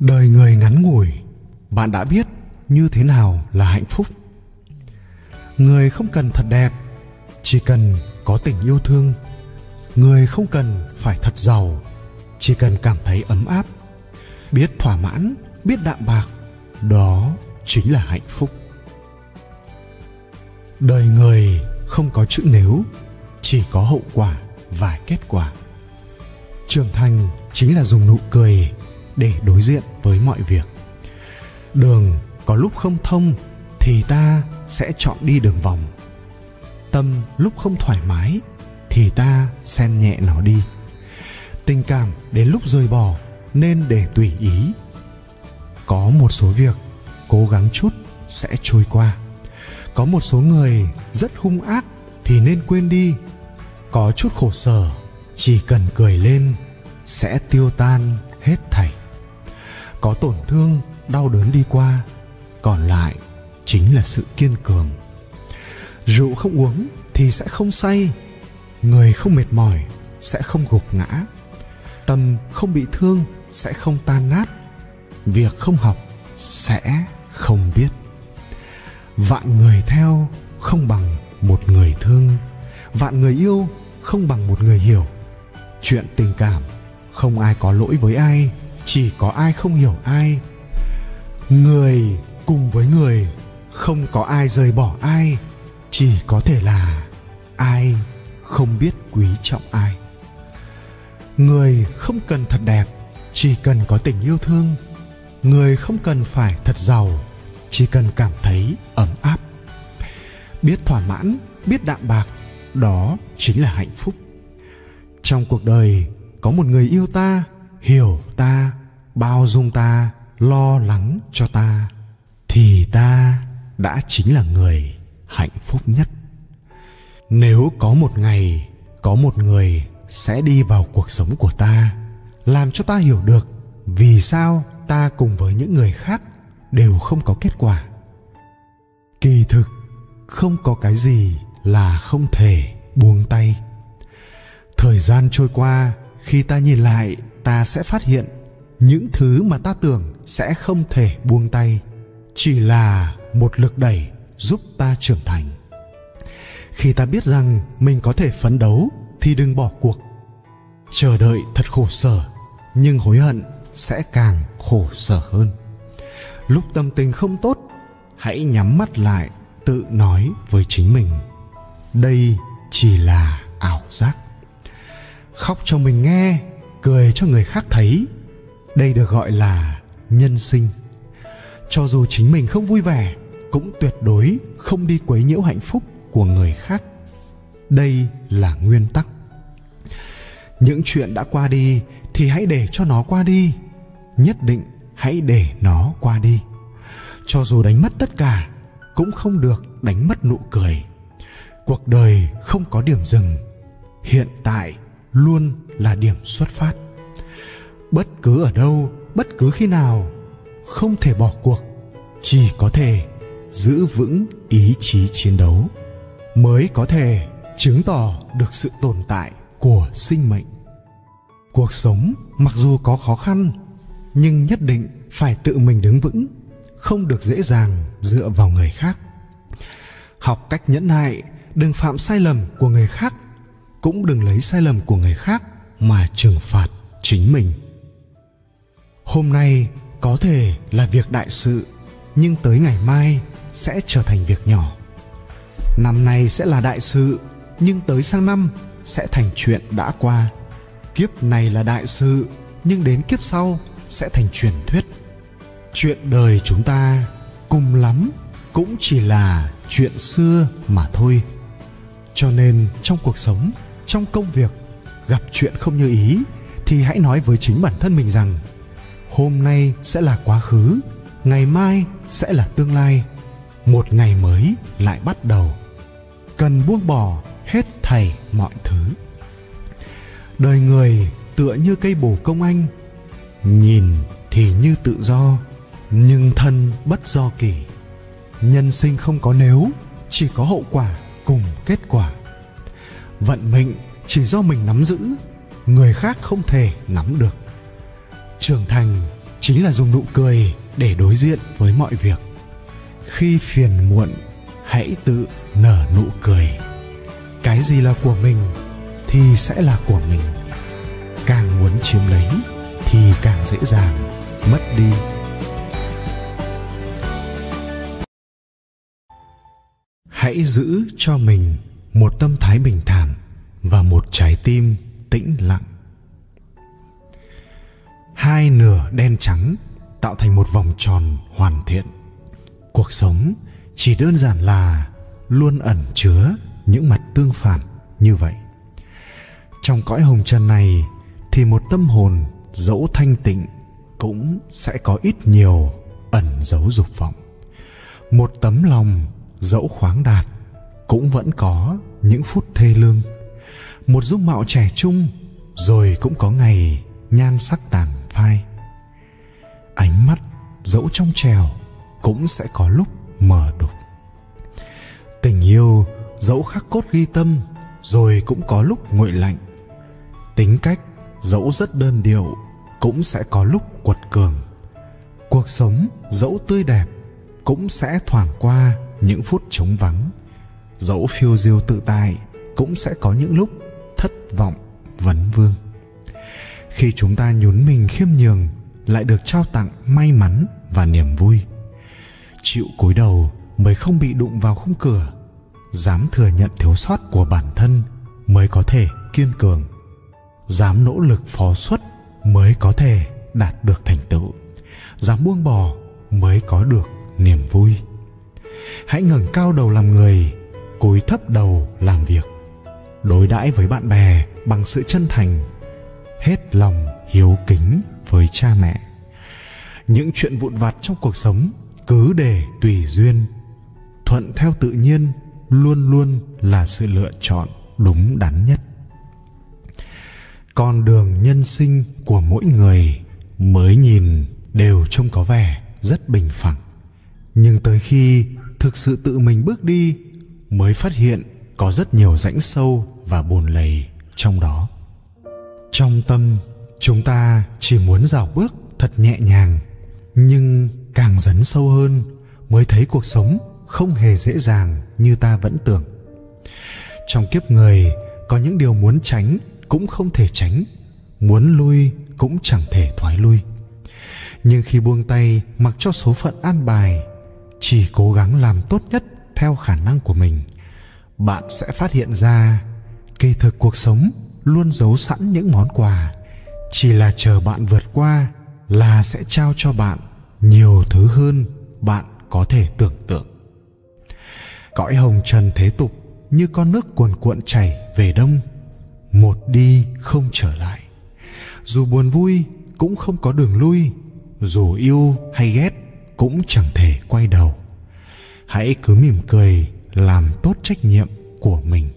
Đời người ngắn ngủi, bạn đã biết như thế nào là hạnh phúc. Người không cần thật đẹp, chỉ cần có tình yêu thương. Người không cần phải thật giàu, chỉ cần cảm thấy ấm áp. Biết thỏa mãn, biết đạm bạc, đó chính là hạnh phúc. Đời người không có chữ nếu, chỉ có hậu quả và kết quả. Trưởng thành chính là dùng nụ cười để đối diện với mọi việc. Đường có lúc không thông thì ta sẽ chọn đi đường vòng. Tâm lúc không thoải mái thì ta xem nhẹ nó đi. Tình cảm đến lúc rời bỏ nên để tùy ý. Có một số việc cố gắng chút sẽ trôi qua. Có một số người rất hung ác thì nên quên đi. Có chút khổ sở chỉ cần cười lên sẽ tiêu tan hết thảy. Có tổn thương, đau đớn đi qua, còn lại chính là sự kiên cường. Rượu không uống thì sẽ không say. Người không mệt mỏi sẽ không gục ngã. Tâm không bị thương sẽ không tan nát. Việc không học sẽ không biết. Vạn người theo không bằng một người thương. Vạn người yêu không bằng một người hiểu. Chuyện tình cảm không ai có lỗi với ai, chỉ có ai không hiểu ai. Người cùng với người, không có ai rời bỏ ai, chỉ có thể là ai không biết quý trọng ai. Người không cần thật đẹp, chỉ cần có tình yêu thương. Người không cần phải thật giàu, chỉ cần cảm thấy ấm áp. Biết thỏa mãn, biết đạm bạc, đó chính là hạnh phúc. Trong cuộc đời có một người yêu ta, hiểu ta, bao dung ta, lo lắng cho ta, thì ta đã chính là người hạnh phúc nhất. Nếu có một ngày có một người sẽ đi vào cuộc sống của ta, làm cho ta hiểu được vì sao ta cùng với những người khác đều không có kết quả. Kỳ thực không có cái gì là không thể buông tay. Thời gian trôi qua, khi ta nhìn lại, ta sẽ phát hiện những thứ mà ta tưởng sẽ không thể buông tay chỉ là một lực đẩy giúp ta trưởng thành. Khi ta biết rằng mình có thể phấn đấu thì đừng bỏ cuộc. Chờ đợi thật khổ sở, nhưng hối hận sẽ càng khổ sở hơn. Lúc tâm tình không tốt, hãy nhắm mắt lại tự nói với chính mình: đây chỉ là ảo giác. Khóc cho mình nghe, cười cho người khác thấy, đây được gọi là nhân sinh. Cho dù chính mình không vui vẻ, cũng tuyệt đối không đi quấy nhiễu hạnh phúc của người khác. Đây là nguyên tắc. Những chuyện đã qua đi thì hãy để cho nó qua đi. Nhất định hãy để nó qua đi. Cho dù đánh mất tất cả, cũng không được đánh mất nụ cười. Cuộc đời không có điểm dừng. Hiện tại luôn là điểm xuất phát. Bất cứ ở đâu, bất cứ khi nào, không thể bỏ cuộc, chỉ có thể giữ vững ý chí chiến đấu, mới có thể chứng tỏ được sự tồn tại của sinh mệnh. Cuộc sống mặc dù có khó khăn, nhưng nhất định phải tự mình đứng vững, không được dễ dàng dựa vào người khác. Học cách nhẫn nại, đừng phạm sai lầm của người khác, cũng đừng lấy sai lầm của người khác mà trừng phạt chính mình. Hôm nay có thể là việc đại sự, nhưng tới ngày mai sẽ trở thành việc nhỏ. Năm nay sẽ là đại sự, nhưng tới sang năm sẽ thành chuyện đã qua. Kiếp này là đại sự, nhưng đến kiếp sau sẽ thành truyền thuyết. Chuyện đời chúng ta cùng lắm cũng chỉ là chuyện xưa mà thôi. Cho nên trong cuộc sống, trong công việc, gặp chuyện không như ý thì hãy nói với chính bản thân mình rằng hôm nay sẽ là quá khứ, ngày mai sẽ là tương lai, một ngày mới lại bắt đầu. Cần buông bỏ hết thảy mọi thứ. Đời người tựa như cây bồ công anh, nhìn thì như tự do, nhưng thân bất do kỷ. Nhân sinh không có nếu, chỉ có hậu quả cùng kết quả. Vận mệnh chỉ do mình nắm giữ, người khác không thể nắm được. Trưởng thành chính là dùng nụ cười để đối diện với mọi việc. Khi phiền muộn, hãy tự nở nụ cười. Cái gì là của mình thì sẽ là của mình. Càng muốn chiếm lấy thì càng dễ dàng mất đi. Hãy giữ cho mình một tâm thái bình thản và một trái tim tĩnh lặng. Hai nửa đen trắng tạo thành một vòng tròn hoàn thiện. Cuộc sống chỉ đơn giản là luôn ẩn chứa những mặt tương phản như vậy. Trong cõi hồng trần này thì một tâm hồn dẫu thanh tịnh cũng sẽ có ít nhiều ẩn giấu dục vọng. Một tấm lòng dẫu khoáng đạt cũng vẫn có những phút thê lương. Một dung mạo trẻ trung rồi cũng có ngày nhan sắc tàn phai. Ánh mắt dẫu trong trèo cũng sẽ có lúc mờ đục. Tình yêu dẫu khắc cốt ghi tâm rồi cũng có lúc nguội lạnh. Tính cách dẫu rất đơn điệu cũng sẽ có lúc quật cường. Cuộc sống dẫu tươi đẹp cũng sẽ thoảng qua những phút trống vắng. Dẫu phiêu diêu tự tại cũng sẽ có những lúc thất vọng vấn vương. Khi chúng ta nhún mình khiêm nhường lại được trao tặng may mắn và niềm vui. Chịu cúi đầu mới không bị đụng vào khung cửa. Dám thừa nhận thiếu sót của bản thân mới có thể kiên cường. Dám nỗ lực phó xuất mới có thể đạt được thành tựu. Dám buông bỏ mới có được niềm vui. Hãy ngẩng cao đầu làm người, cúi thấp đầu làm việc. Đối đãi với bạn bè bằng sự chân thành, hết lòng hiếu kính với cha mẹ. Những chuyện vụn vặt trong cuộc sống cứ để tùy duyên, thuận theo tự nhiên luôn luôn là sự lựa chọn đúng đắn nhất. Con đường nhân sinh của mỗi người mới nhìn đều trông có vẻ rất bình phẳng. Nhưng tới khi thực sự tự mình bước đi mới phát hiện có rất nhiều rãnh sâu và bùn lầy trong đó. Trong tâm, chúng ta chỉ muốn dạo bước thật nhẹ nhàng, nhưng càng dấn sâu hơn mới thấy cuộc sống không hề dễ dàng như ta vẫn tưởng. Trong kiếp người, có những điều muốn tránh cũng không thể tránh, muốn lui cũng chẳng thể thoái lui. Nhưng khi buông tay mặc cho số phận an bài, chỉ cố gắng làm tốt nhất theo khả năng của mình, bạn sẽ phát hiện ra kỳ thực cuộc sống luôn giấu sẵn những món quà, chỉ là chờ bạn vượt qua là sẽ trao cho bạn nhiều thứ hơn bạn có thể tưởng tượng. Cõi hồng trần thế tục như con nước cuồn cuộn chảy về đông, một đi không trở lại. Dù buồn vui cũng không có đường lui, dù yêu hay ghét cũng chẳng thể quay đầu. Hãy cứ mỉm cười làm tốt trách nhiệm của mình.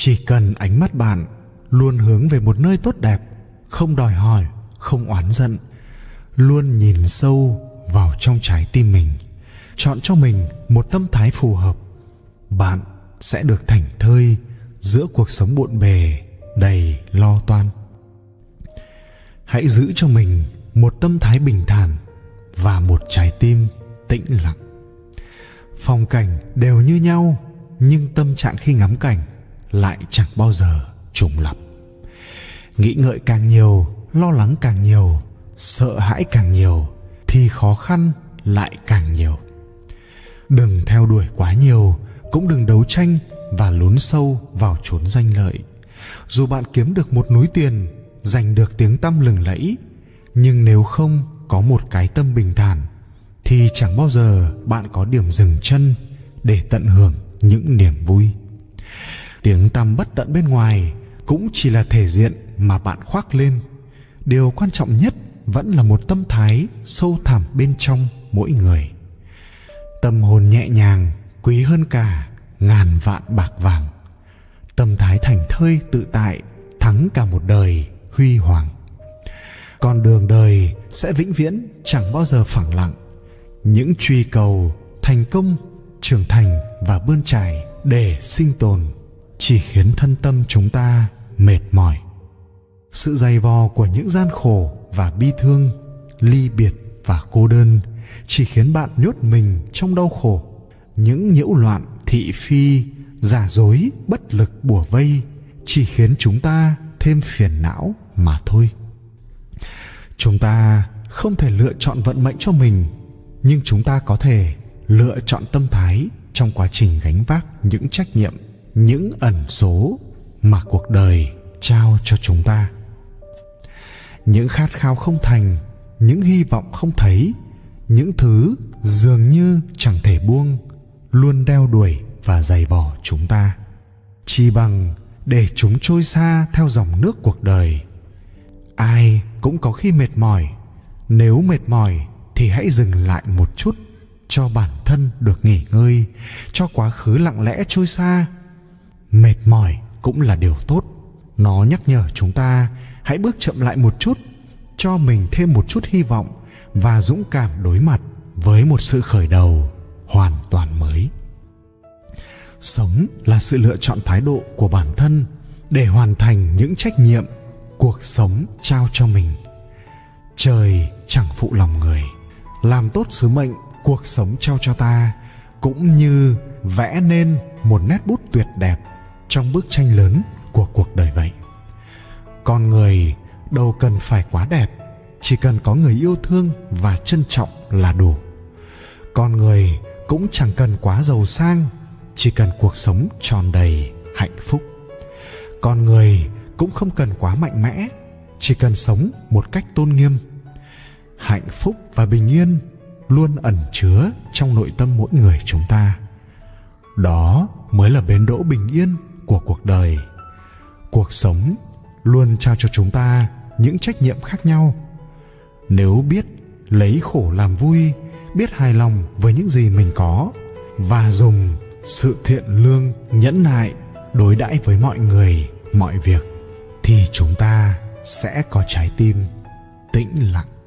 Chỉ cần ánh mắt bạn luôn hướng về một nơi tốt đẹp, không đòi hỏi, không oán giận, luôn nhìn sâu vào trong trái tim mình, chọn cho mình một tâm thái phù hợp, bạn sẽ được thảnh thơi giữa cuộc sống bộn bề đầy lo toan. Hãy giữ cho mình một tâm thái bình thản và một trái tim tĩnh lặng. Phong cảnh đều như nhau, nhưng tâm trạng khi ngắm cảnh lại chẳng bao giờ trùng lặp. Nghĩ ngợi càng nhiều, lo lắng càng nhiều, sợ hãi càng nhiều thì khó khăn lại càng nhiều. Đừng theo đuổi quá nhiều, cũng đừng đấu tranh và lún sâu vào chốn danh lợi. Dù bạn kiếm được một núi tiền, giành được tiếng tăm lừng lẫy, nhưng nếu không có một cái tâm bình thản thì chẳng bao giờ bạn có điểm dừng chân để tận hưởng những niềm vui. Tiếng tăm bất tận bên ngoài cũng chỉ là thể diện mà bạn khoác lên. Điều quan trọng nhất vẫn là một tâm thái sâu thẳm bên trong mỗi người. Tâm hồn nhẹ nhàng quý hơn cả ngàn vạn bạc vàng. Tâm thái thảnh thơi tự tại thắng cả một đời huy hoàng. Con đường đời sẽ vĩnh viễn chẳng bao giờ phẳng lặng. Những truy cầu thành công, trưởng thành và bươn chải để sinh tồn chỉ khiến thân tâm chúng ta mệt mỏi. Sự dày vò của những gian khổ và bi thương ly biệt và cô đơn chỉ khiến bạn nhốt mình trong đau khổ. Những nhiễu loạn, thị phi, giả dối, bất lực bủa vây chỉ khiến chúng ta thêm phiền não mà thôi. Chúng ta không thể lựa chọn vận mệnh cho mình, nhưng chúng ta có thể lựa chọn tâm thái trong quá trình gánh vác những trách nhiệm, những ẩn số mà cuộc đời trao cho chúng ta. Những khát khao không thành, những hy vọng không thấy, những thứ dường như chẳng thể buông luôn đeo đuổi và giày vò chúng ta, chỉ bằng để chúng trôi xa theo dòng nước cuộc đời. Ai cũng có khi mệt mỏi. Nếu mệt mỏi thì hãy dừng lại một chút, cho bản thân được nghỉ ngơi, cho quá khứ lặng lẽ trôi xa. Mệt mỏi cũng là điều tốt. Nó nhắc nhở chúng ta hãy bước chậm lại một chút, cho mình thêm một chút hy vọng và dũng cảm đối mặt với một sự khởi đầu hoàn toàn mới. Sống là sự lựa chọn thái độ của bản thân để hoàn thành những trách nhiệm cuộc sống trao cho mình. Trời chẳng phụ lòng người. Làm tốt sứ mệnh cuộc sống trao cho ta cũng như vẽ nên một nét bút tuyệt đẹp trong bức tranh lớn của cuộc đời vậy. Con người đâu cần phải quá đẹp, chỉ cần có người yêu thương và trân trọng là đủ. Con người cũng chẳng cần quá giàu sang, chỉ cần cuộc sống tròn đầy hạnh phúc. Con người cũng không cần quá mạnh mẽ, chỉ cần sống một cách tôn nghiêm. Hạnh phúc và bình yên luôn ẩn chứa trong nội tâm mỗi người chúng ta. Đó mới là bến đỗ bình yên của cuộc đời. Cuộc sống luôn trao cho chúng ta những trách nhiệm khác nhau. Nếu biết lấy khổ làm vui, biết hài lòng với những gì mình có và dùng sự thiện lương, nhẫn nại đối đãi với mọi người, mọi việc, thì chúng ta sẽ có trái tim tĩnh lặng.